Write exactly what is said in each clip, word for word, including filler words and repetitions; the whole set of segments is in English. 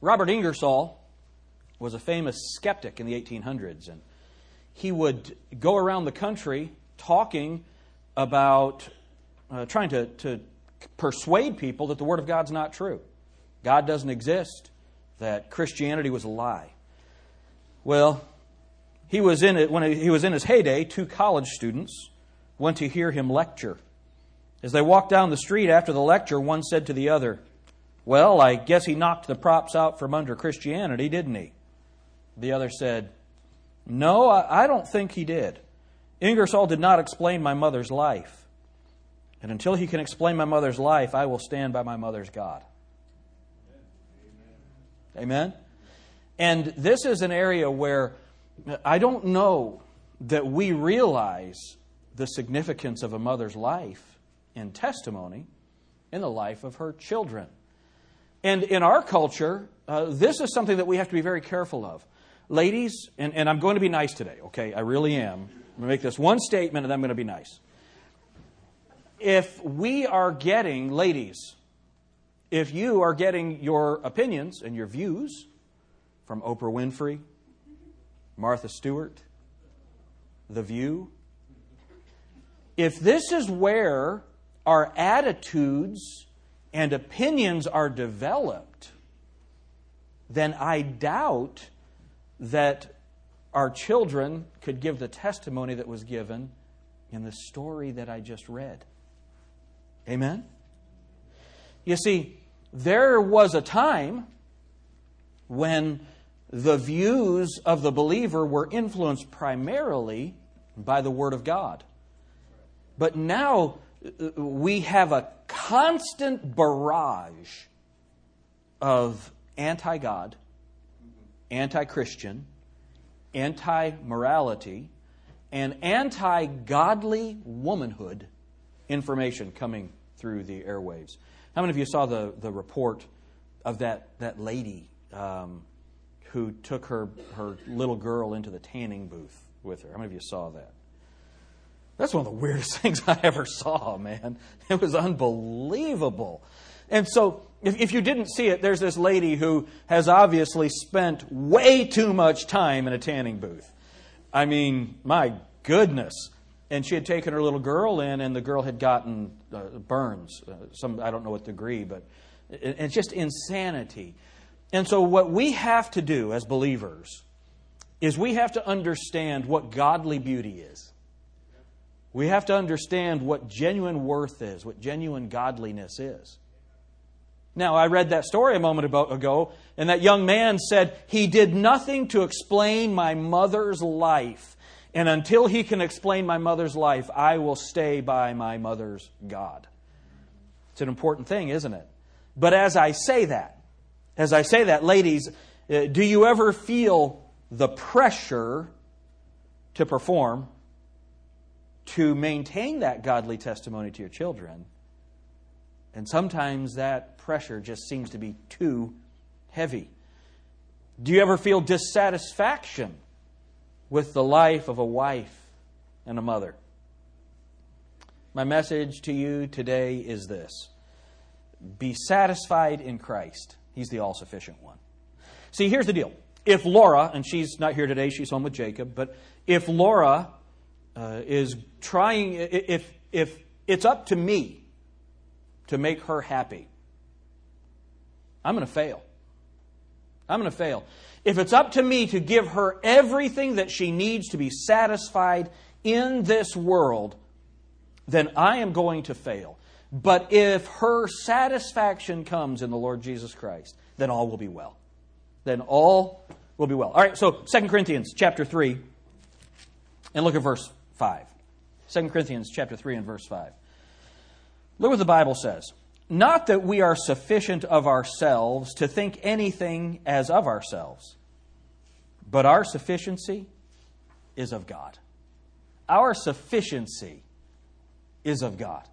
Robert Ingersoll was a famous skeptic in the eighteen hundreds, and he would go around the country talking about uh, trying to, to persuade people that the Word of God's not true. God doesn't exist, that Christianity was a lie. Well, he was in it, when he was in his heyday, two college students went to hear him lecture. As they walked down the street after the lecture, one said to the other, "Well, I guess he knocked the props out from under Christianity, didn't he?" The other said, "No, I don't think he did. Ingersoll did not explain my mother's life. And until he can explain my mother's life, I will stand by my mother's God." Amen? And this is an area where I don't know that we realize the significance of a mother's life and testimony in the life of her children. And in our culture, uh, this is something that we have to be very careful of. Ladies, and, and I'm going to be nice today, okay? I really am. I'm going to make this one statement and I'm going to be nice. If we are getting, ladies, if you are getting your opinions and your views from Oprah Winfrey, Martha Stewart, The View, if this is where our attitudes and opinions are developed, then I doubt that our children could give the testimony that was given in the story that I just read. Amen? You see, there was a time when the views of the believer were influenced primarily by the Word of God. But now we have a constant barrage of anti-God, anti-Christian, anti-morality, and anti-godly womanhood information coming through the airwaves. How many of you saw the, the report of that, that lady um, who took her, her little girl into the tanning booth with her? How many of you saw that? That's one of the weirdest things I ever saw, man. It was unbelievable. And so, if, if you didn't see it, there's this lady who has obviously spent way too much time in a tanning booth. I mean, my goodness. And she had taken her little girl in, and the girl had gotten uh, burns. Uh, some I don't know what degree, but it, it's just insanity. And so what we have to do as believers is we have to understand what godly beauty is. We have to understand what genuine worth is, what genuine godliness is. Now, I read that story a moment ago, and that young man said, "He did nothing to explain my mother's life. And until he can explain my mother's life, I will stay by my mother's God." It's an important thing, isn't it? But as I say that, as I say that, ladies, do you ever feel the pressure to perform, to maintain that godly testimony to your children? And sometimes that pressure just seems to be too heavy. Do you ever feel dissatisfaction with the life of a wife and a mother? My message to you today is this: be satisfied in Christ. He's the all-sufficient one. See, here's the deal. If Laura, and she's not here today, she's home with Jacob, but if Laura Uh, is trying, if if it's up to me to make her happy, I'm going to fail. I'm going to fail. If it's up to me to give her everything that she needs to be satisfied in this world, then I am going to fail. But if her satisfaction comes in the Lord Jesus Christ, then all will be well. Then all will be well. All right, so Second Corinthians chapter three, and look at verse five. Second Corinthians chapter three and verse five. Look what the Bible says. "Not that we are sufficient of ourselves to think anything as of ourselves, but our sufficiency is of God." Our sufficiency is of God.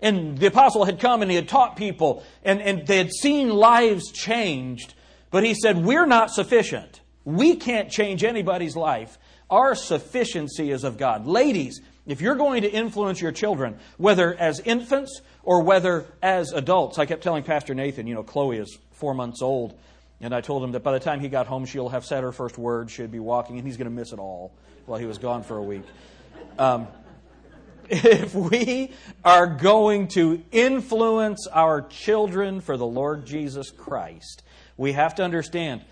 And the apostle had come and he had taught people, and, and they had seen lives changed, but he said, we're not sufficient. We can't change anybody's life. Our sufficiency is of God. Ladies, if you're going to influence your children, whether as infants or whether as adults, I kept telling Pastor Nathan, you know, Chloe is four months old, And I told him that by the time he got home, she'll have said her first word, she'd be walking, and he's going to miss it all while he was gone for a week. Um, if we are going to influence our children for the Lord Jesus Christ, we have to understand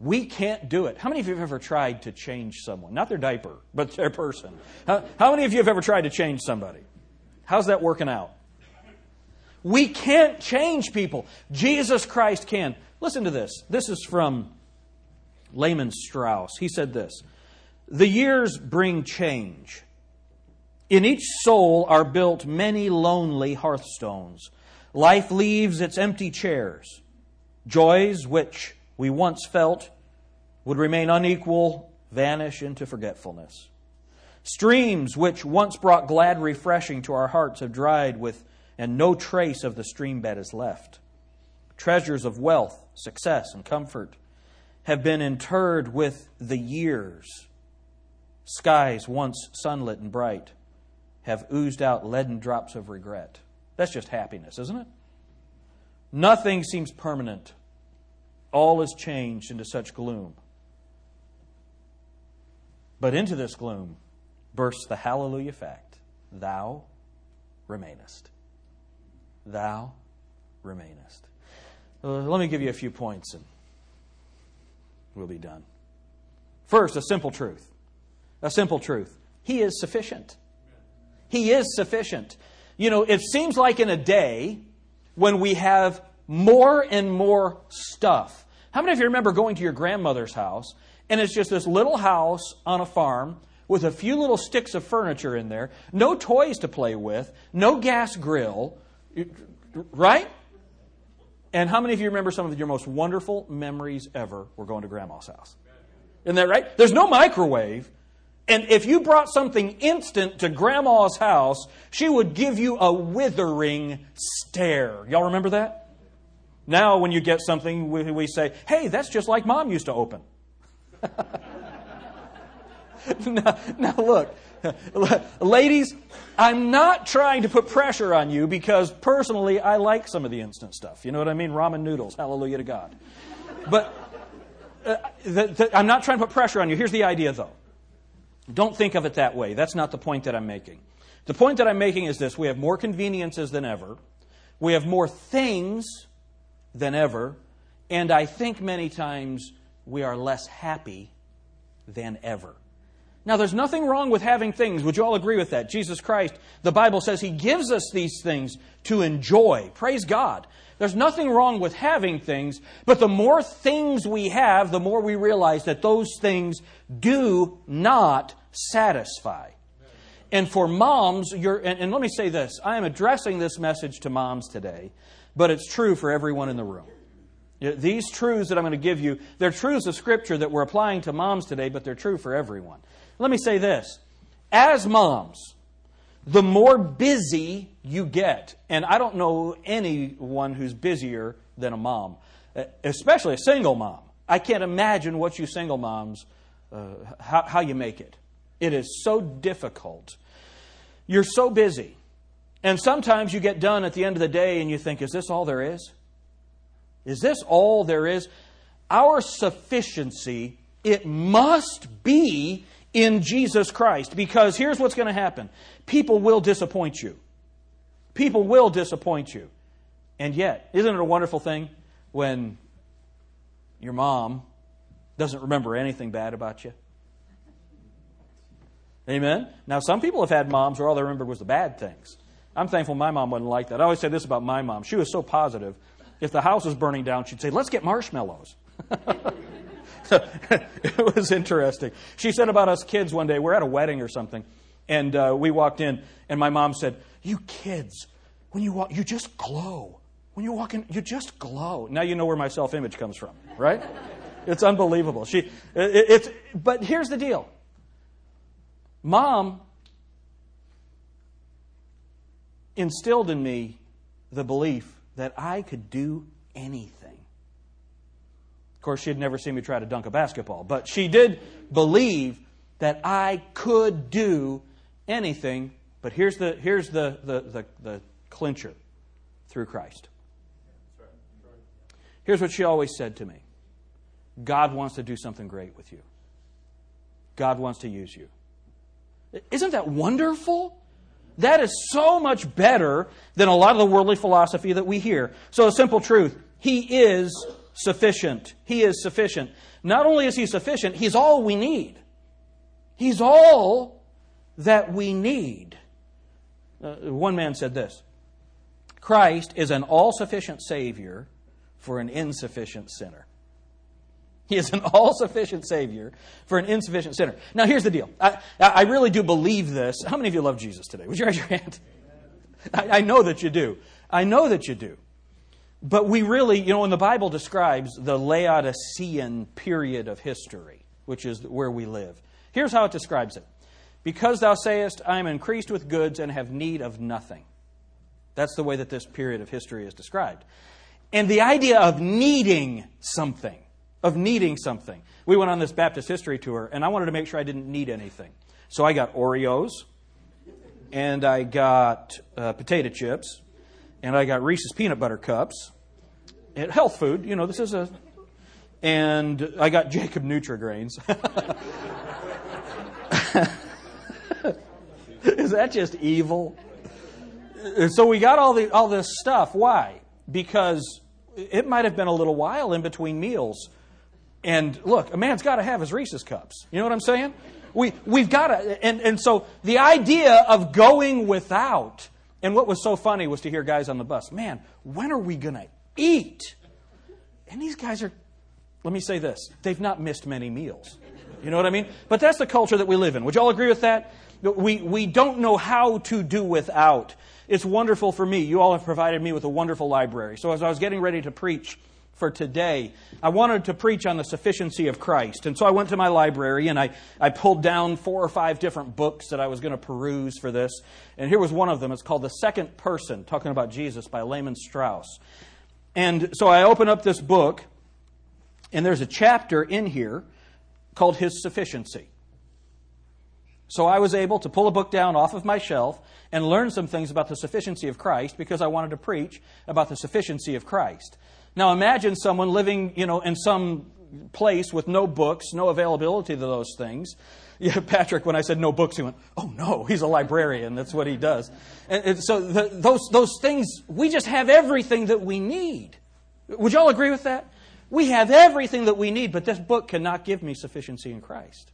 we can't do it. How many of you have ever tried to change someone? Not their diaper, but their person. How, how many of you have ever tried to change somebody? How's that working out? We can't change people. Jesus Christ can. Listen to this. This is from Lehman Strauss. He said this: "The years bring change. In each soul are built many lonely hearthstones. Life leaves its empty chairs. Joys which we once felt would remain unequal vanish into forgetfulness. Streams which once brought glad refreshing to our hearts have dried with, and no trace of the stream bed is left. Treasures of wealth, success, and comfort have been interred with the years. Skies once sunlit and bright have oozed out leaden drops of regret." That's just happiness, isn't it? Nothing seems permanent. All is changed into such gloom. But into this gloom bursts the hallelujah fact: thou remainest. Thou remainest. Let me give you a few points and we'll be done. First, a simple truth. A simple truth. He is sufficient. He is sufficient. You know, it seems like in a day when we have more and more stuff. How many of you remember going to your grandmother's house and it's just this little house on a farm with a few little sticks of furniture in there, no toys to play with, no gas grill, right? And how many of you remember some of your most wonderful memories ever were going to Grandma's house? Isn't that right? There's no microwave. And if you brought something instant to Grandma's house, she would give you a withering stare. Y'all remember that? Now when you get something, we say, "Hey, that's just like Mom used to open." Now, now look, ladies, I'm not trying to put pressure on you because personally I like some of the instant stuff. You know what I mean? Ramen noodles. Hallelujah to God. But uh, the, the, I'm not trying to put pressure on you. Here's the idea, though. Don't think of it that way. That's not the point that I'm making. The point that I'm making is this: we have more conveniences than ever. We have more things than ever. And I think many times we are less happy than ever. Now, there's nothing wrong with having things. Would you all agree with that? Jesus Christ, the Bible says He gives us these things to enjoy. Praise God. There's nothing wrong with having things, but the more things we have, the more we realize that those things do not satisfy. And for moms, you're, and, and let me say this, I am addressing this message to moms today, but it's true for everyone in the room. These truths that I'm going to give you, they're truths of Scripture that we're applying to moms today, but they're true for everyone. Let me say this. As moms, the more busy you get, and I don't know anyone who's busier than a mom, especially a single mom. I can't imagine what you single moms, uh, how, how you make it. It is so difficult. You're so busy. And sometimes you get done at the end of the day and you think, is this all there is? Is this all there is? Our sufficiency, it must be in Jesus Christ, because here's what's going to happen. People will disappoint you. People will disappoint you. And yet, isn't it a wonderful thing when your mom doesn't remember anything bad about you? Amen? Now, some people have had moms where all they remembered was the bad things. I'm thankful my mom wasn't like that. I always say this about my mom. She was so positive. If the house was burning down, she'd say, "Let's get marshmallows." It was interesting. She said about us kids one day, we're at a wedding or something, and uh, we walked in, and my mom said, "You kids, when you walk, you just glow. When you walk in, you just glow." Now you know where my self-image comes from, right? It's unbelievable. She, it, it's. But here's the deal. Mom instilled in me the belief that I could do anything. Of course, she had never seen me try to dunk a basketball, but she did believe that I could do anything. But here's the here's the the, the, the clincher: through Christ. Here's what she always said to me. God wants to do something great with you. God wants to use you. Isn't that wonderful? That is so much better than a lot of the worldly philosophy that we hear. So a simple truth, He is sufficient. He is sufficient. Not only is He sufficient, He's all we need. He's all that we need. Uh, one man said this, Christ is an all-sufficient Savior for an insufficient sinner. He is an all-sufficient Savior for an insufficient sinner. Now, here's the deal. I, I really do believe this. How many of you love Jesus today? Would you raise your hand? I, I know that you do. I know that you do. But we really, you know, when the Bible describes the Laodicean period of history, which is where we live, here's how it describes it. Because thou sayest, I am increased with goods and have need of nothing. That's the way that this period of history is described. And the idea of needing something. Of needing something. We went on this Baptist history tour, and I wanted to make sure I didn't need anything. So I got Oreos, and I got uh, potato chips, and I got Reese's peanut butter cups, and health food. You know, this is a, and I got Jacob Nutrigrains. Is that just evil? So we got all the all this stuff. Why? Because it might have been a little while in between meals. And look, a man's got to have his Reese's cups. You know what I'm saying? We, we've got to. And, and so the idea of going without. And what was so funny was to hear guys on the bus, man, when are we going to eat? And these guys are, let me say this, they've not missed many meals. You know what I mean? But that's the culture that we live in. Would you all agree with that? We, we don't know how to do without. It's wonderful for me. You all have provided me with a wonderful library. So as I was getting ready to preach for today, I wanted to preach on the sufficiency of Christ. And so I went to my library and I, I pulled down four or five different books that I was going to peruse for this. And here was one of them. It's called The Second Person, Talking About Jesus by Lehman Strauss. And so I open up this book and there's a chapter in here called His Sufficiency. So I was able to pull a book down off of my shelf and learn some things about the sufficiency of Christ because I wanted to preach about the sufficiency of Christ. Now imagine someone living, you know, in some place with no books, no availability to those things. Yeah, Patrick, when I said no books, he went, oh no, he's a librarian. That's what he does. And, and so the, those, those things, we just have everything that we need. Would you all agree with that? We have everything that we need, but this book cannot give me sufficiency in Christ.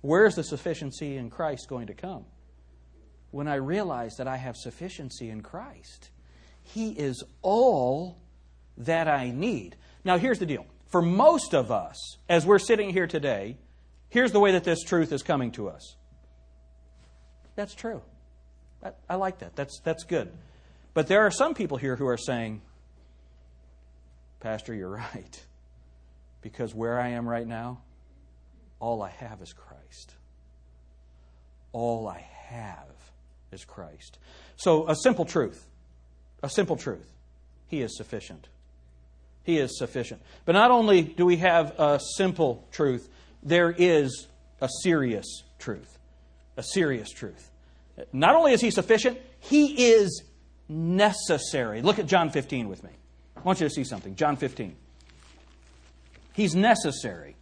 Where is the sufficiency in Christ going to come? When I realize that I have sufficiency in Christ. He is all that I need. Now, here's the deal. For most of us, as we're sitting here today, here's the way that this truth is coming to us. That's true. I, I like that. That's, that's good. But there are some people here who are saying, Pastor, you're right. Because where I am right now, all I have is Christ. All I have is Christ. So a simple truth, a simple truth. He is sufficient. He is sufficient. But not only do we have a simple truth, there is a serious truth, a serious truth. Not only is He sufficient, He is necessary. Look at John fifteen with me. I want you to see something. John fifteen. He's necessary.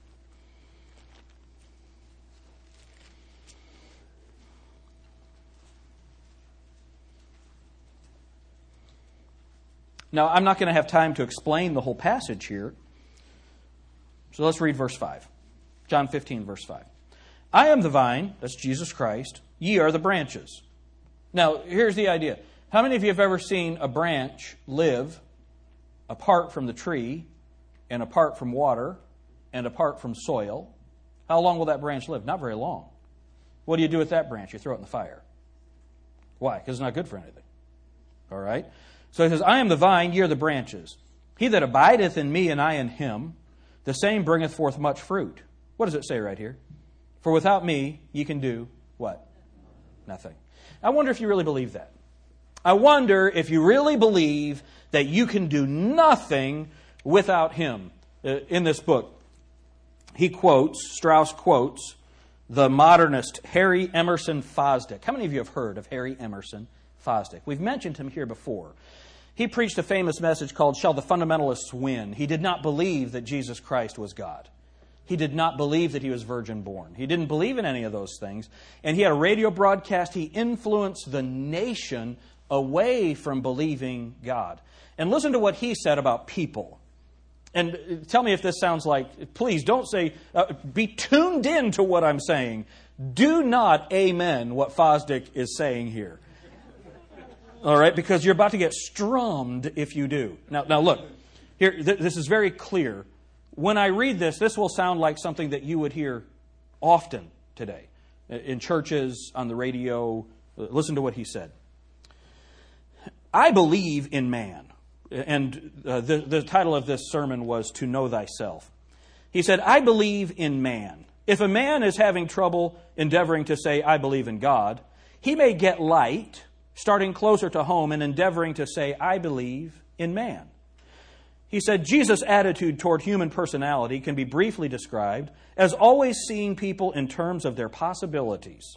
Now, I'm not going to have time to explain the whole passage here. So let's read verse five. John fifteen, verse five. I am the vine, that's Jesus Christ, ye are the branches. Now, here's the idea. How many of you have ever seen a branch live apart from the tree and apart from water and apart from soil? How long will that branch live? Not very long. What do you do with that branch? You throw it in the fire. Why? Because it's not good for anything. All right? So he says, I am the vine, ye are the branches. He that abideth in me and I in him, the same bringeth forth much fruit. What does it say right here? For without me, ye can do what? Nothing. I wonder if you really believe that. I wonder if you really believe that you can do nothing without him. In this book, he quotes, Strauss quotes, the modernist Harry Emerson Fosdick. How many of you have heard of Harry Emerson Fosdick? We've mentioned him here before. He preached a famous message called Shall the Fundamentalists Win? He did not believe that Jesus Christ was God. He did not believe that he was virgin born. He didn't believe in any of those things. And he had a radio broadcast. He influenced the nation away from believing God. And listen to what he said about people. And tell me if this sounds like, please don't say, uh, be tuned in to what I'm saying. Do not amen what Fosdick is saying here. All right, because you're about to get strummed if you do. Now, now look, here, th- this is very clear. When I read this, this will sound like something that you would hear often today. In churches, on the radio. Listen to what he said. I believe in man. And uh, the, the title of this sermon was To Know Thyself. He said, I believe in man. If a man is having trouble endeavoring to say, I believe in God, he may get light, starting closer to home and endeavoring to say, I believe in man. He said, Jesus' attitude toward human personality can be briefly described as always seeing people in terms of their possibilities.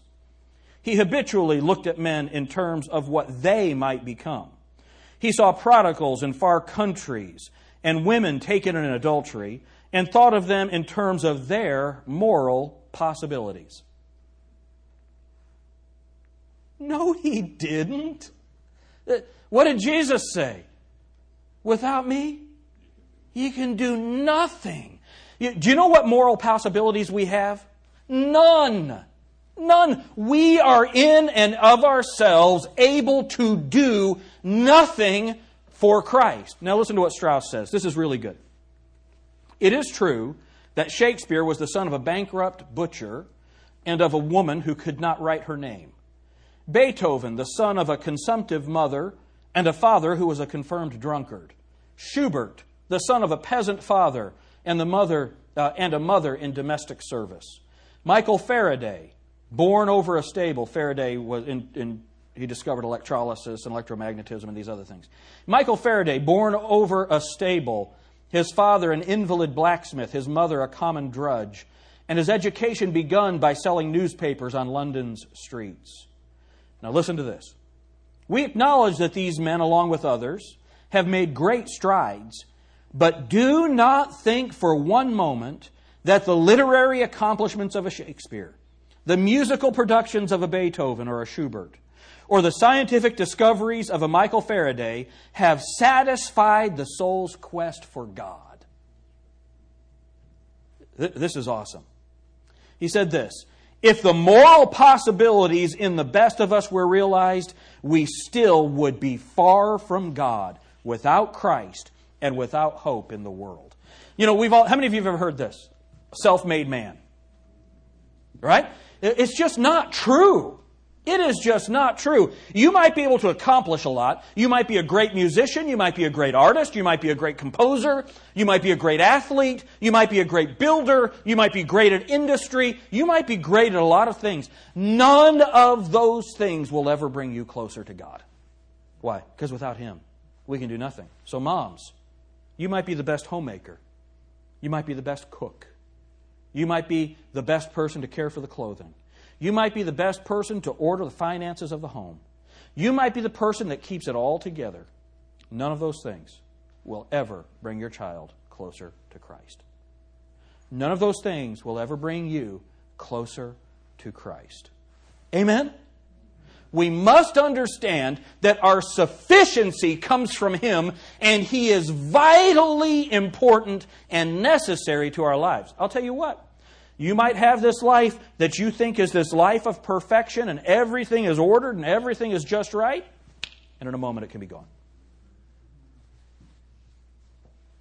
He habitually looked at men in terms of what they might become. He saw prodigals in far countries and women taken in adultery and thought of them in terms of their moral possibilities. No, he didn't. What did Jesus say? Without me, you can do nothing. Do you know what moral possibilities we have? None. None. We are in and of ourselves able to do nothing for Christ. Now listen to what Strauss says. This is really good. It is true that Shakespeare was the son of a bankrupt butcher and of a woman who could not write her name. Beethoven, the son of a consumptive mother and a father who was a confirmed drunkard. Schubert, the son of a peasant father and the mother uh, and a mother in domestic service. Michael Faraday, born over a stable. Faraday was in, in he discovered electrolysis and electromagnetism and these other things. Michael Faraday, born over a stable. His father, an invalid blacksmith. His mother, a common drudge. And his education begun by selling newspapers on London's streets. Now listen to this. We acknowledge that these men, along with others, have made great strides, but do not think for one moment that the literary accomplishments of a Shakespeare, the musical productions of a Beethoven or a Schubert, or the scientific discoveries of a Michael Faraday have satisfied the soul's quest for God. Th- this is awesome. He said this, if the moral possibilities in the best of us were realized, we still would be far from God without Christ and without hope in the world. You know, we've all, how many of you have ever heard this? Self-made man. Right? It's just not true. It is just not true. You might be able to accomplish a lot. You might be a great musician. You might be a great artist. You might be a great composer. You might be a great athlete. You might be a great builder. You might be great at industry. You might be great at a lot of things. None of those things will ever bring you closer to God. Why? Because without Him, we can do nothing. So moms, you might be the best homemaker. You might be the best cook. You might be the best person to care for the clothing. You might be the best person to order the finances of the home. You might be the person that keeps it all together. None of those things will ever bring your child closer to Christ. None of those things will ever bring you closer to Christ. Amen? We must understand that our sufficiency comes from Him, and He is vitally important and necessary to our lives. I'll tell you what. You might have this life that you think is this life of perfection and everything is ordered and everything is just right. And in a moment it can be gone.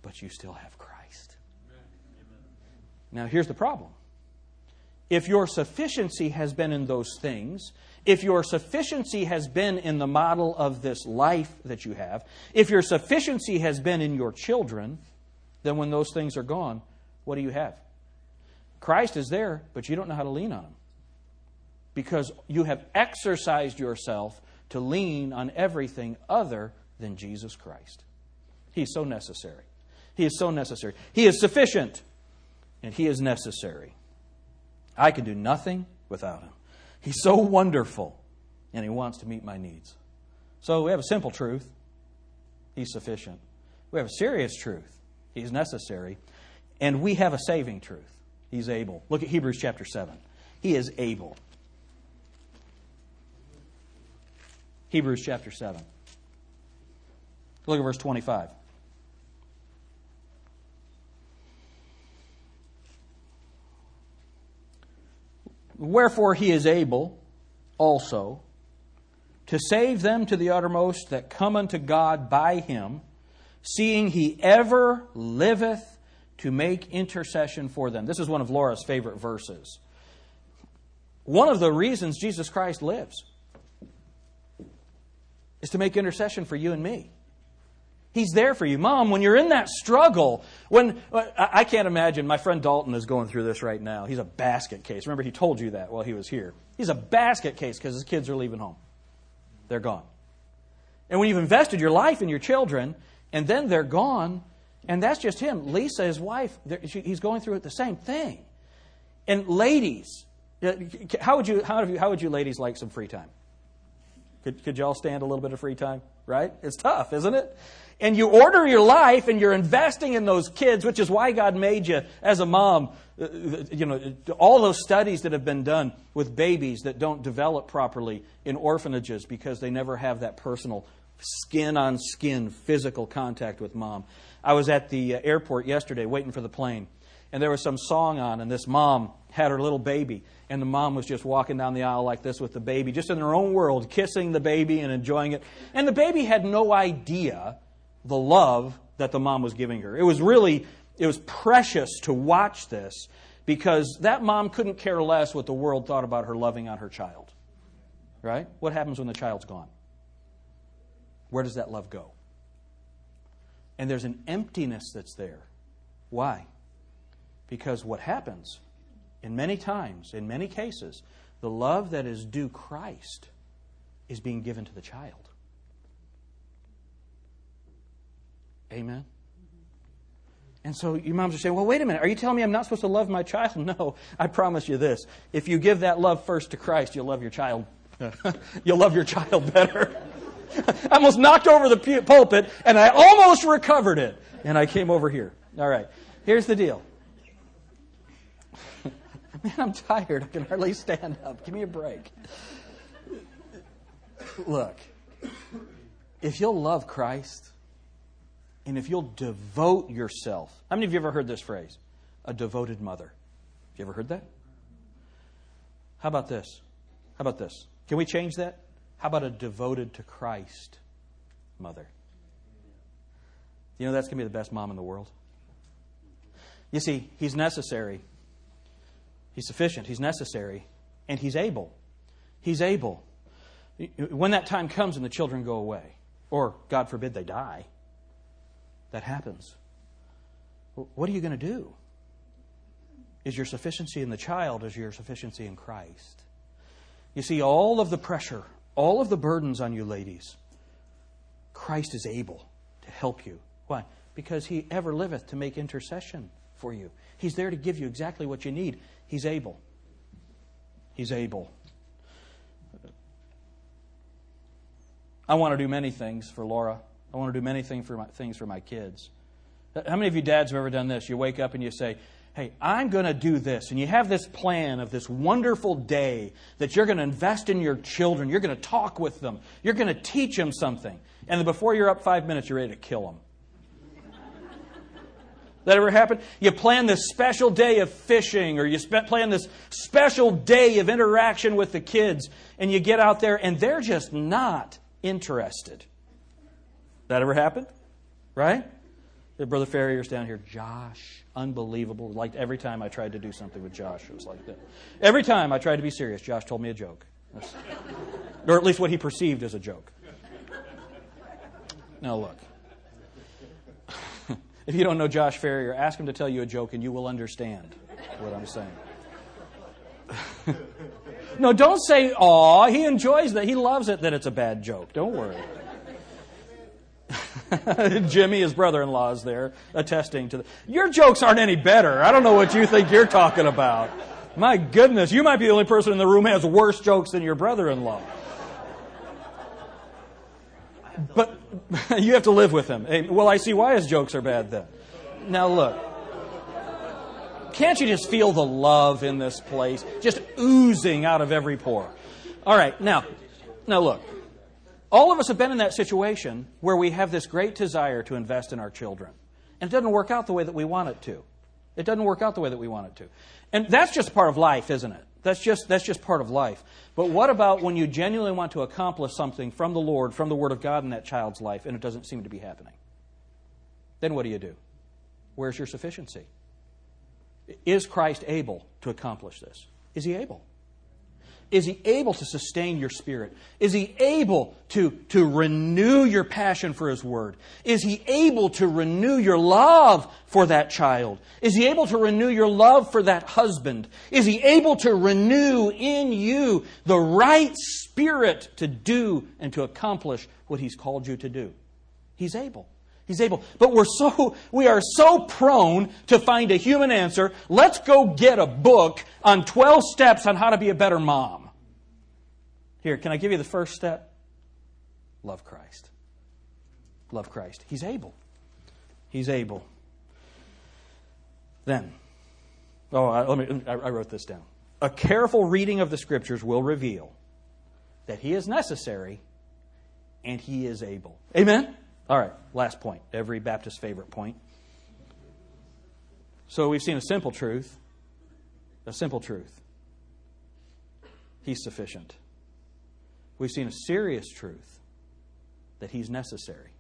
But you still have Christ. Amen. Now here's the problem. If your sufficiency has been in those things, if your sufficiency has been in the model of this life that you have, if your sufficiency has been in your children, then when those things are gone, what do you have? Christ is there, but you don't know how to lean on Him because you have exercised yourself to lean on everything other than Jesus Christ. He is so necessary. He is so necessary. He is sufficient, and He is necessary. I can do nothing without Him. He's so wonderful, and He wants to meet my needs. So we have a simple truth. He's sufficient. We have a serious truth. He's necessary. And we have a saving truth. He's able. Look at Hebrews chapter seven. He is able. Hebrews chapter seven. Look at verse twenty-five. Wherefore he is able also to save them to the uttermost that come unto God by him, seeing he ever liveth to make intercession for them. This is one of Laura's favorite verses. One of the reasons Jesus Christ lives is to make intercession for you and me. He's there for you. Mom, when you're in that struggle, when I can't imagine, my friend Dalton is going through this right now. He's a basket case. Remember, he told you that while he was here. He's a basket case because his kids are leaving home. They're gone. And when you've invested your life in your children, and then they're gone, and that's just him. Lisa, his wife, she, he's going through the same thing. And ladies, how would you, how, you, how would you ladies like some free time? Could, could y'all stand a little bit of free time? Right? It's tough, isn't it? And you order your life and you're investing in those kids, which is why God made you as a mom. You know, all those studies that have been done with babies that don't develop properly in orphanages because they never have that personal skin-on-skin physical contact with mom. I was at the airport yesterday waiting for the plane, and there was some song on, and this mom had her little baby, and the mom was just walking down the aisle like this with the baby, just in her own world, kissing the baby and enjoying it. And the baby had no idea the love that the mom was giving her. It was really, it was precious to watch this because that mom couldn't care less what the world thought about her loving on her child. Right? What happens when the child's gone? Where does that love go? And there's an emptiness that's there. Why? Because what happens, in many times, in many cases, the love that is due Christ is being given to the child. Amen? And so your moms are saying, well, wait a minute. Are you telling me I'm not supposed to love my child? No, I promise you this. If you give that love first to Christ, you'll love your child. You'll love your child better. I almost knocked over the pulpit, and I almost recovered it. And I came over here. All right. Here's the deal. Man, I'm tired. I can hardly stand up. Give me a break. Look, if you'll love Christ, and if you'll devote yourself. How many of you ever heard this phrase? A devoted mother. Have you ever heard that? How about this? How about this? Can we change that? How about a devoted to Christ mother? You know, that's going to be the best mom in the world. You see, he's necessary. He's sufficient. He's necessary. And he's able. He's able. When that time comes and the children go away, or God forbid they die, that happens. What are you going to do? Is your sufficiency in the child, is your sufficiency in Christ? You see, all of the pressure, all of the burdens on you ladies, Christ is able to help you. Why? Because he ever liveth to make intercession for you. He's there to give you exactly what you need. He's able. He's able. I want to do many things for Laura. I want to do many things for my, things for my kids. How many of you dads have ever done this? You wake up and you say, hey, I'm going to do this. And you have this plan of this wonderful day that you're going to invest in your children. You're going to talk with them. You're going to teach them something. And before you're up five minutes, you're ready to kill them. That ever happen? You plan this special day of fishing, or you plan this special day of interaction with the kids, and you get out there and they're just not interested. That ever happened? Right? Your brother Ferrier's down here. Josh, unbelievable. Like every time I tried to do something with Josh, it was like that. Every time I tried to be serious, Josh told me a joke. That's, or at least what he perceived as a joke. Now look. If you don't know Josh Ferrier, ask him to tell you a joke and you will understand what I'm saying. No, don't say, aw, he enjoys that. He loves it that it's a bad joke. Don't worry. Jimmy, his brother-in-law, is there attesting to the... Your jokes aren't any better. I don't know what you think you're talking about. My goodness, you might be the only person in the room who has worse jokes than your brother-in-law. But... You have to live with them. Hey, well, I see why his jokes are bad then. Now look, can't you just feel the love in this place? Just oozing out of every pore. All right, now, now look. All of us have been in that situation where we have this great desire to invest in our children. And it doesn't work out the way that we want it to. It doesn't work out the way that we want it to. And that's just part of life, isn't it? That's just, that's just part of life. But what about when you genuinely want to accomplish something from the Lord, from the Word of God in that child's life, and it doesn't seem to be happening? Then what do you do? Where's your sufficiency? Is Christ able to accomplish this? Is He able? Is He able to sustain your spirit? Is He able to, to renew your passion for His Word? Is He able to renew your love for that child? Is He able to renew your love for that husband? Is He able to renew in you the right spirit to do and to accomplish what He's called you to do? He's able. He's able. But we're so, we are so prone to find a human answer. Let's go get a book on twelve steps on how to be a better mom. Here, can I give you the first step? Love Christ. Love Christ. He's able. He's able. Then, oh, I, let me, I, I wrote this down. A careful reading of the Scriptures will reveal that He is necessary and He is able. Amen? All right, last point, every Baptist favorite point. So we've seen a simple truth, a simple truth. He's sufficient. We've seen a serious truth that He's necessary.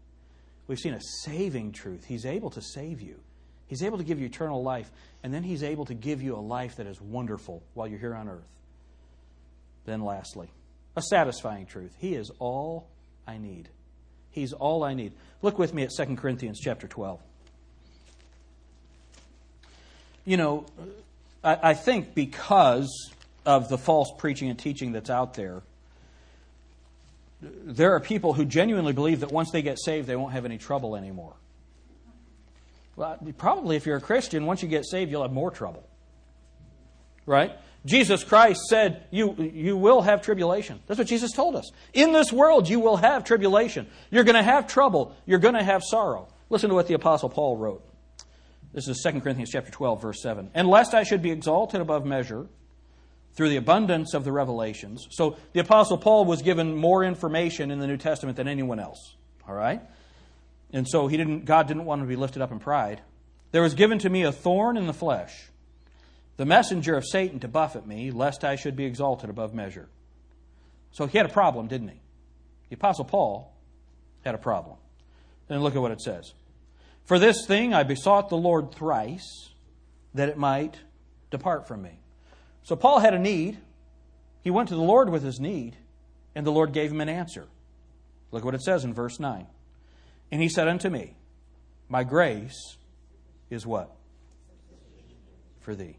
We've seen a saving truth. He's able to save you. He's able to give you eternal life, and then He's able to give you a life that is wonderful while you're here on earth. Then lastly, a satisfying truth. He is all I need. He's all I need. Look with me at Second Corinthians chapter twelve. You know, I, I think because of the false preaching and teaching that's out there, there are people who genuinely believe that once they get saved, they won't have any trouble anymore. Well, probably if you're a Christian, once you get saved, you'll have more trouble. Right? Jesus Christ said, you, you will have tribulation. That's what Jesus told us. In this world, you will have tribulation. You're going to have trouble. You're going to have sorrow. Listen to what the Apostle Paul wrote. This is Second Corinthians chapter twelve, verse seven. And lest I should be exalted above measure through the abundance of the revelations. So the Apostle Paul was given more information in the New Testament than anyone else. All right? And so he didn't, God didn't want him to be lifted up in pride. There was given to me a thorn in the flesh, the messenger of Satan to buffet me, lest I should be exalted above measure. So he had a problem, didn't he? The Apostle Paul had a problem. Then look at what it says. For this thing I besought the Lord thrice, that it might depart from me. So Paul had a need. He went to the Lord with his need, and the Lord gave him an answer. Look what it says in verse nine. And he said unto me, my grace is what? For thee.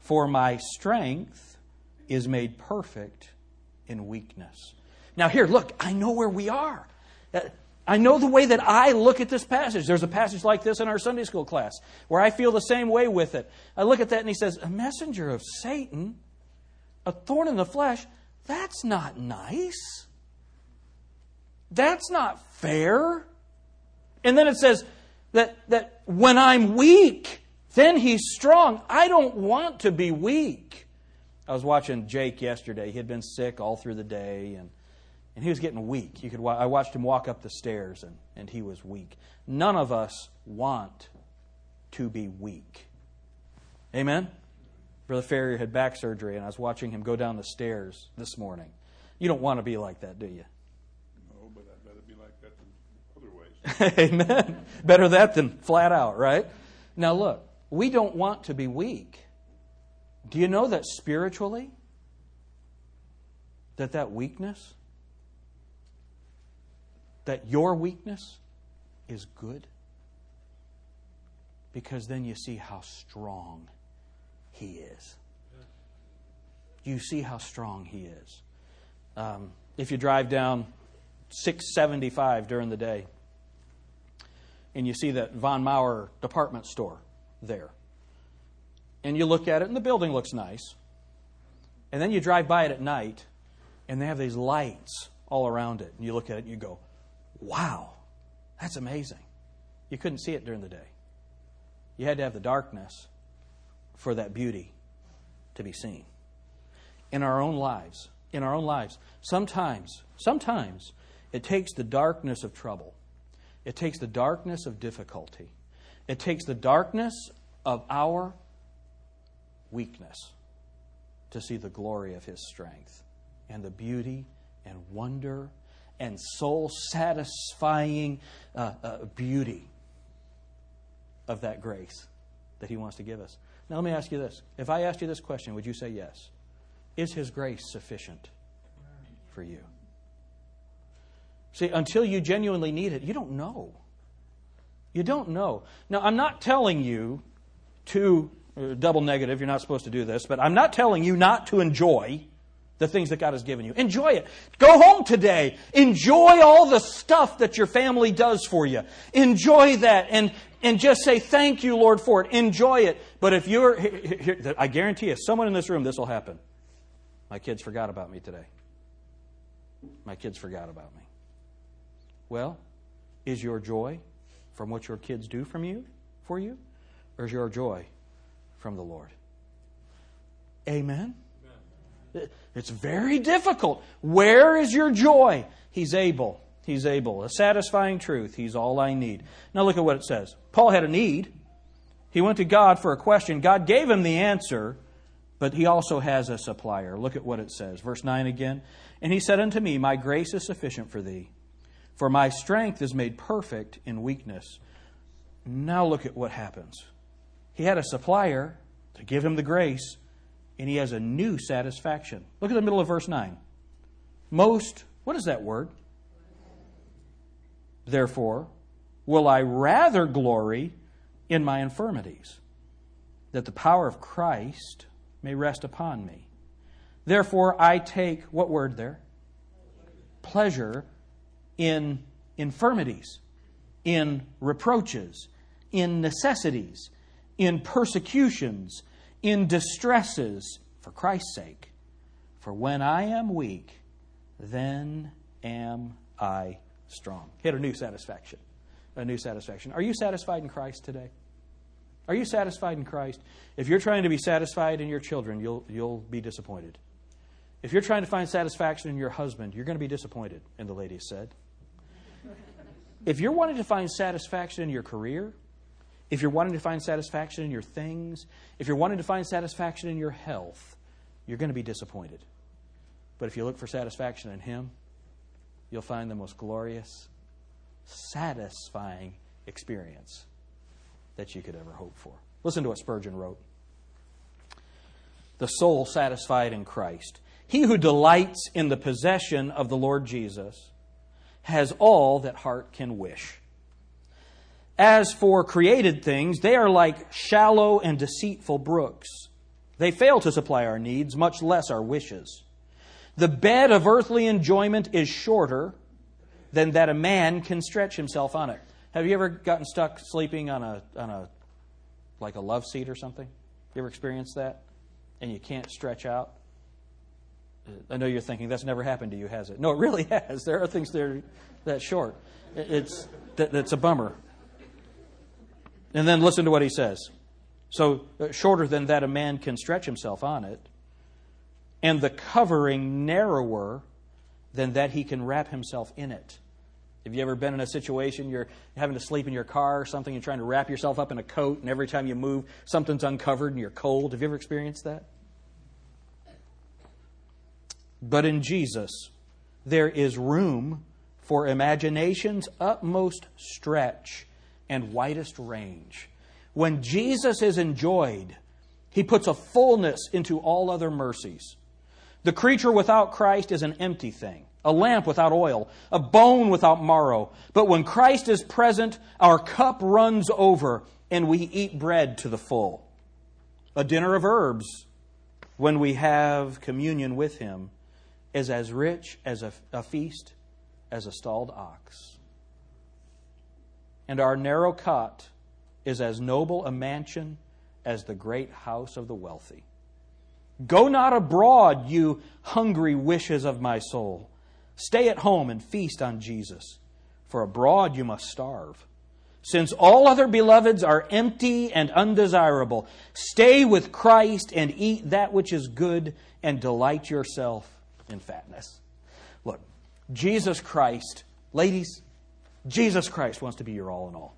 For my strength is made perfect in weakness. Now here, look, I know where we are. I know the way that I look at this passage. There's a passage like this in our Sunday school class where I feel the same way with it. I look at that and he says, a messenger of Satan, a thorn in the flesh, that's not nice. That's not fair. And then it says that, that when I'm weak, then he's strong. I don't want to be weak. I was watching Jake yesterday. He had been sick all through the day, and, and he was getting weak. You could, I watched him walk up the stairs, and, and he was weak. None of us want to be weak. Amen? Brother Ferrier had back surgery, and I was watching him go down the stairs this morning. You don't want to be like that, do you? No, but I'd rather be like that than other ways. Amen? Better that than flat out, right? Now look. We don't want to be weak. Do you know that spiritually, that that weakness, that your weakness is good? Because then you see how strong He is. You see how strong He is. Um, if you drive down six seventy-five during the day, and you see that Von Maurer department store there. And you look at it and the building looks nice. And then you drive by it at night and they have these lights all around it. And you look at it and you go, Wow, that's amazing. You couldn't see it during the day. You had to have the darkness for that beauty to be seen. In our own lives, in our own lives, sometimes, sometimes it takes the darkness of trouble. It takes the darkness of difficulty. It takes the darkness of our weakness to see the glory of His strength and the beauty and wonder and soul-satisfying uh, uh, beauty of that grace that He wants to give us. Now let me ask you this. If I asked you this question, would you say yes? Is His grace sufficient for you? See, until you genuinely need it, you don't know. You don't know. Now, I'm not telling you to, uh, double negative, you're not supposed to do this, but I'm not telling you not to enjoy the things that God has given you. Enjoy it. Go home today. Enjoy all the stuff that your family does for you. Enjoy that and, and just say, thank you, Lord, for it. Enjoy it. But if you're, here, here, I guarantee you, someone in this room, this will happen. My kids forgot about me today. My kids forgot about me. Well, is your joy from what your kids do from you, for you? Or is your joy from the Lord? Amen? It's very difficult. Where is your joy? He's able. He's able. A satisfying truth. He's all I need. Now look at what it says. Paul had a need. He went to God for a question. God gave him the answer, but He also has a supplier. Look at what it says. Verse nine again. And He said unto me, my grace is sufficient for thee, for my strength is made perfect in weakness. Now look at what happens. He had a supplier to give him the grace, and he has a new satisfaction. Look at the middle of verse nine. Most, what is that word? Therefore, will I rather glory in my infirmities, that the power of Christ may rest upon me. Therefore, I take, what word there? Pleasure in infirmities, in reproaches, in necessities, in persecutions, in distresses, for Christ's sake. For when I am weak, then am I strong. Hit a new satisfaction. A new satisfaction. Are you satisfied in Christ today? Are you satisfied in Christ? If you're trying to be satisfied in your children, you'll, you'll be disappointed. If you're trying to find satisfaction in your husband, you're going to be disappointed, and the lady said. If you're wanting to find satisfaction in your career, if you're wanting to find satisfaction in your things, if you're wanting to find satisfaction in your health, you're going to be disappointed. But if you look for satisfaction in Him, you'll find the most glorious, satisfying experience that you could ever hope for. Listen to what Spurgeon wrote. The soul satisfied in Christ. He who delights in the possession of the Lord Jesus has all that heart can wish. As for created things, they are like shallow and deceitful brooks. They fail to supply our needs, much less our wishes. The bed of earthly enjoyment is shorter than that a man can stretch himself on it. Have you ever gotten stuck sleeping on a on a like a love seat or something? You ever experienced that? And you can't stretch out? I know you're thinking, that's never happened to you, has it? No, it really has. There are things that are that short. It's that, that's a bummer. And then listen to what he says. So, uh, shorter than that a man can stretch himself on it, and the covering narrower than that he can wrap himself in it. Have you ever been in a situation, you're having to sleep in your car or something, you're trying to wrap yourself up in a coat, and every time you move, something's uncovered and you're cold? Have you ever experienced that? But in Jesus, there is room for imagination's utmost stretch and widest range. When Jesus is enjoyed, He puts a fullness into all other mercies. The creature without Christ is an empty thing, a lamp without oil, a bone without marrow. But when Christ is present, our cup runs over, and we eat bread to the full. A dinner of herbs, when we have communion with Him, is as rich as a, a feast as a stalled ox. And our narrow cot is as noble a mansion as the great house of the wealthy. Go not abroad, you hungry wishes of my soul. Stay at home and feast on Jesus. for abroad you must starve. Since all other beloveds are empty and undesirable, stay with Christ and eat that which is good and delight yourself in fatness. Look, Jesus Christ, ladies, Jesus Christ wants to be your all in all.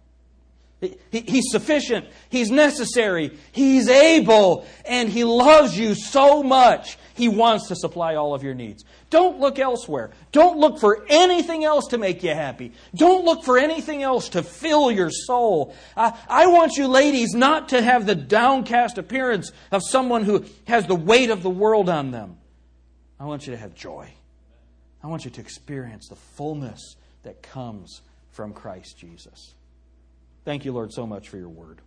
He, he's sufficient. He's necessary. He's able. And He loves you so much. He wants to supply all of your needs. Don't look elsewhere. Don't look for anything else to make you happy. Don't look for anything else to fill your soul. I, I want you ladies not to have the downcast appearance of someone who has the weight of the world on them. I want you to have joy. I want you to experience the fullness that comes from Christ Jesus. Thank you, Lord, so much for your word.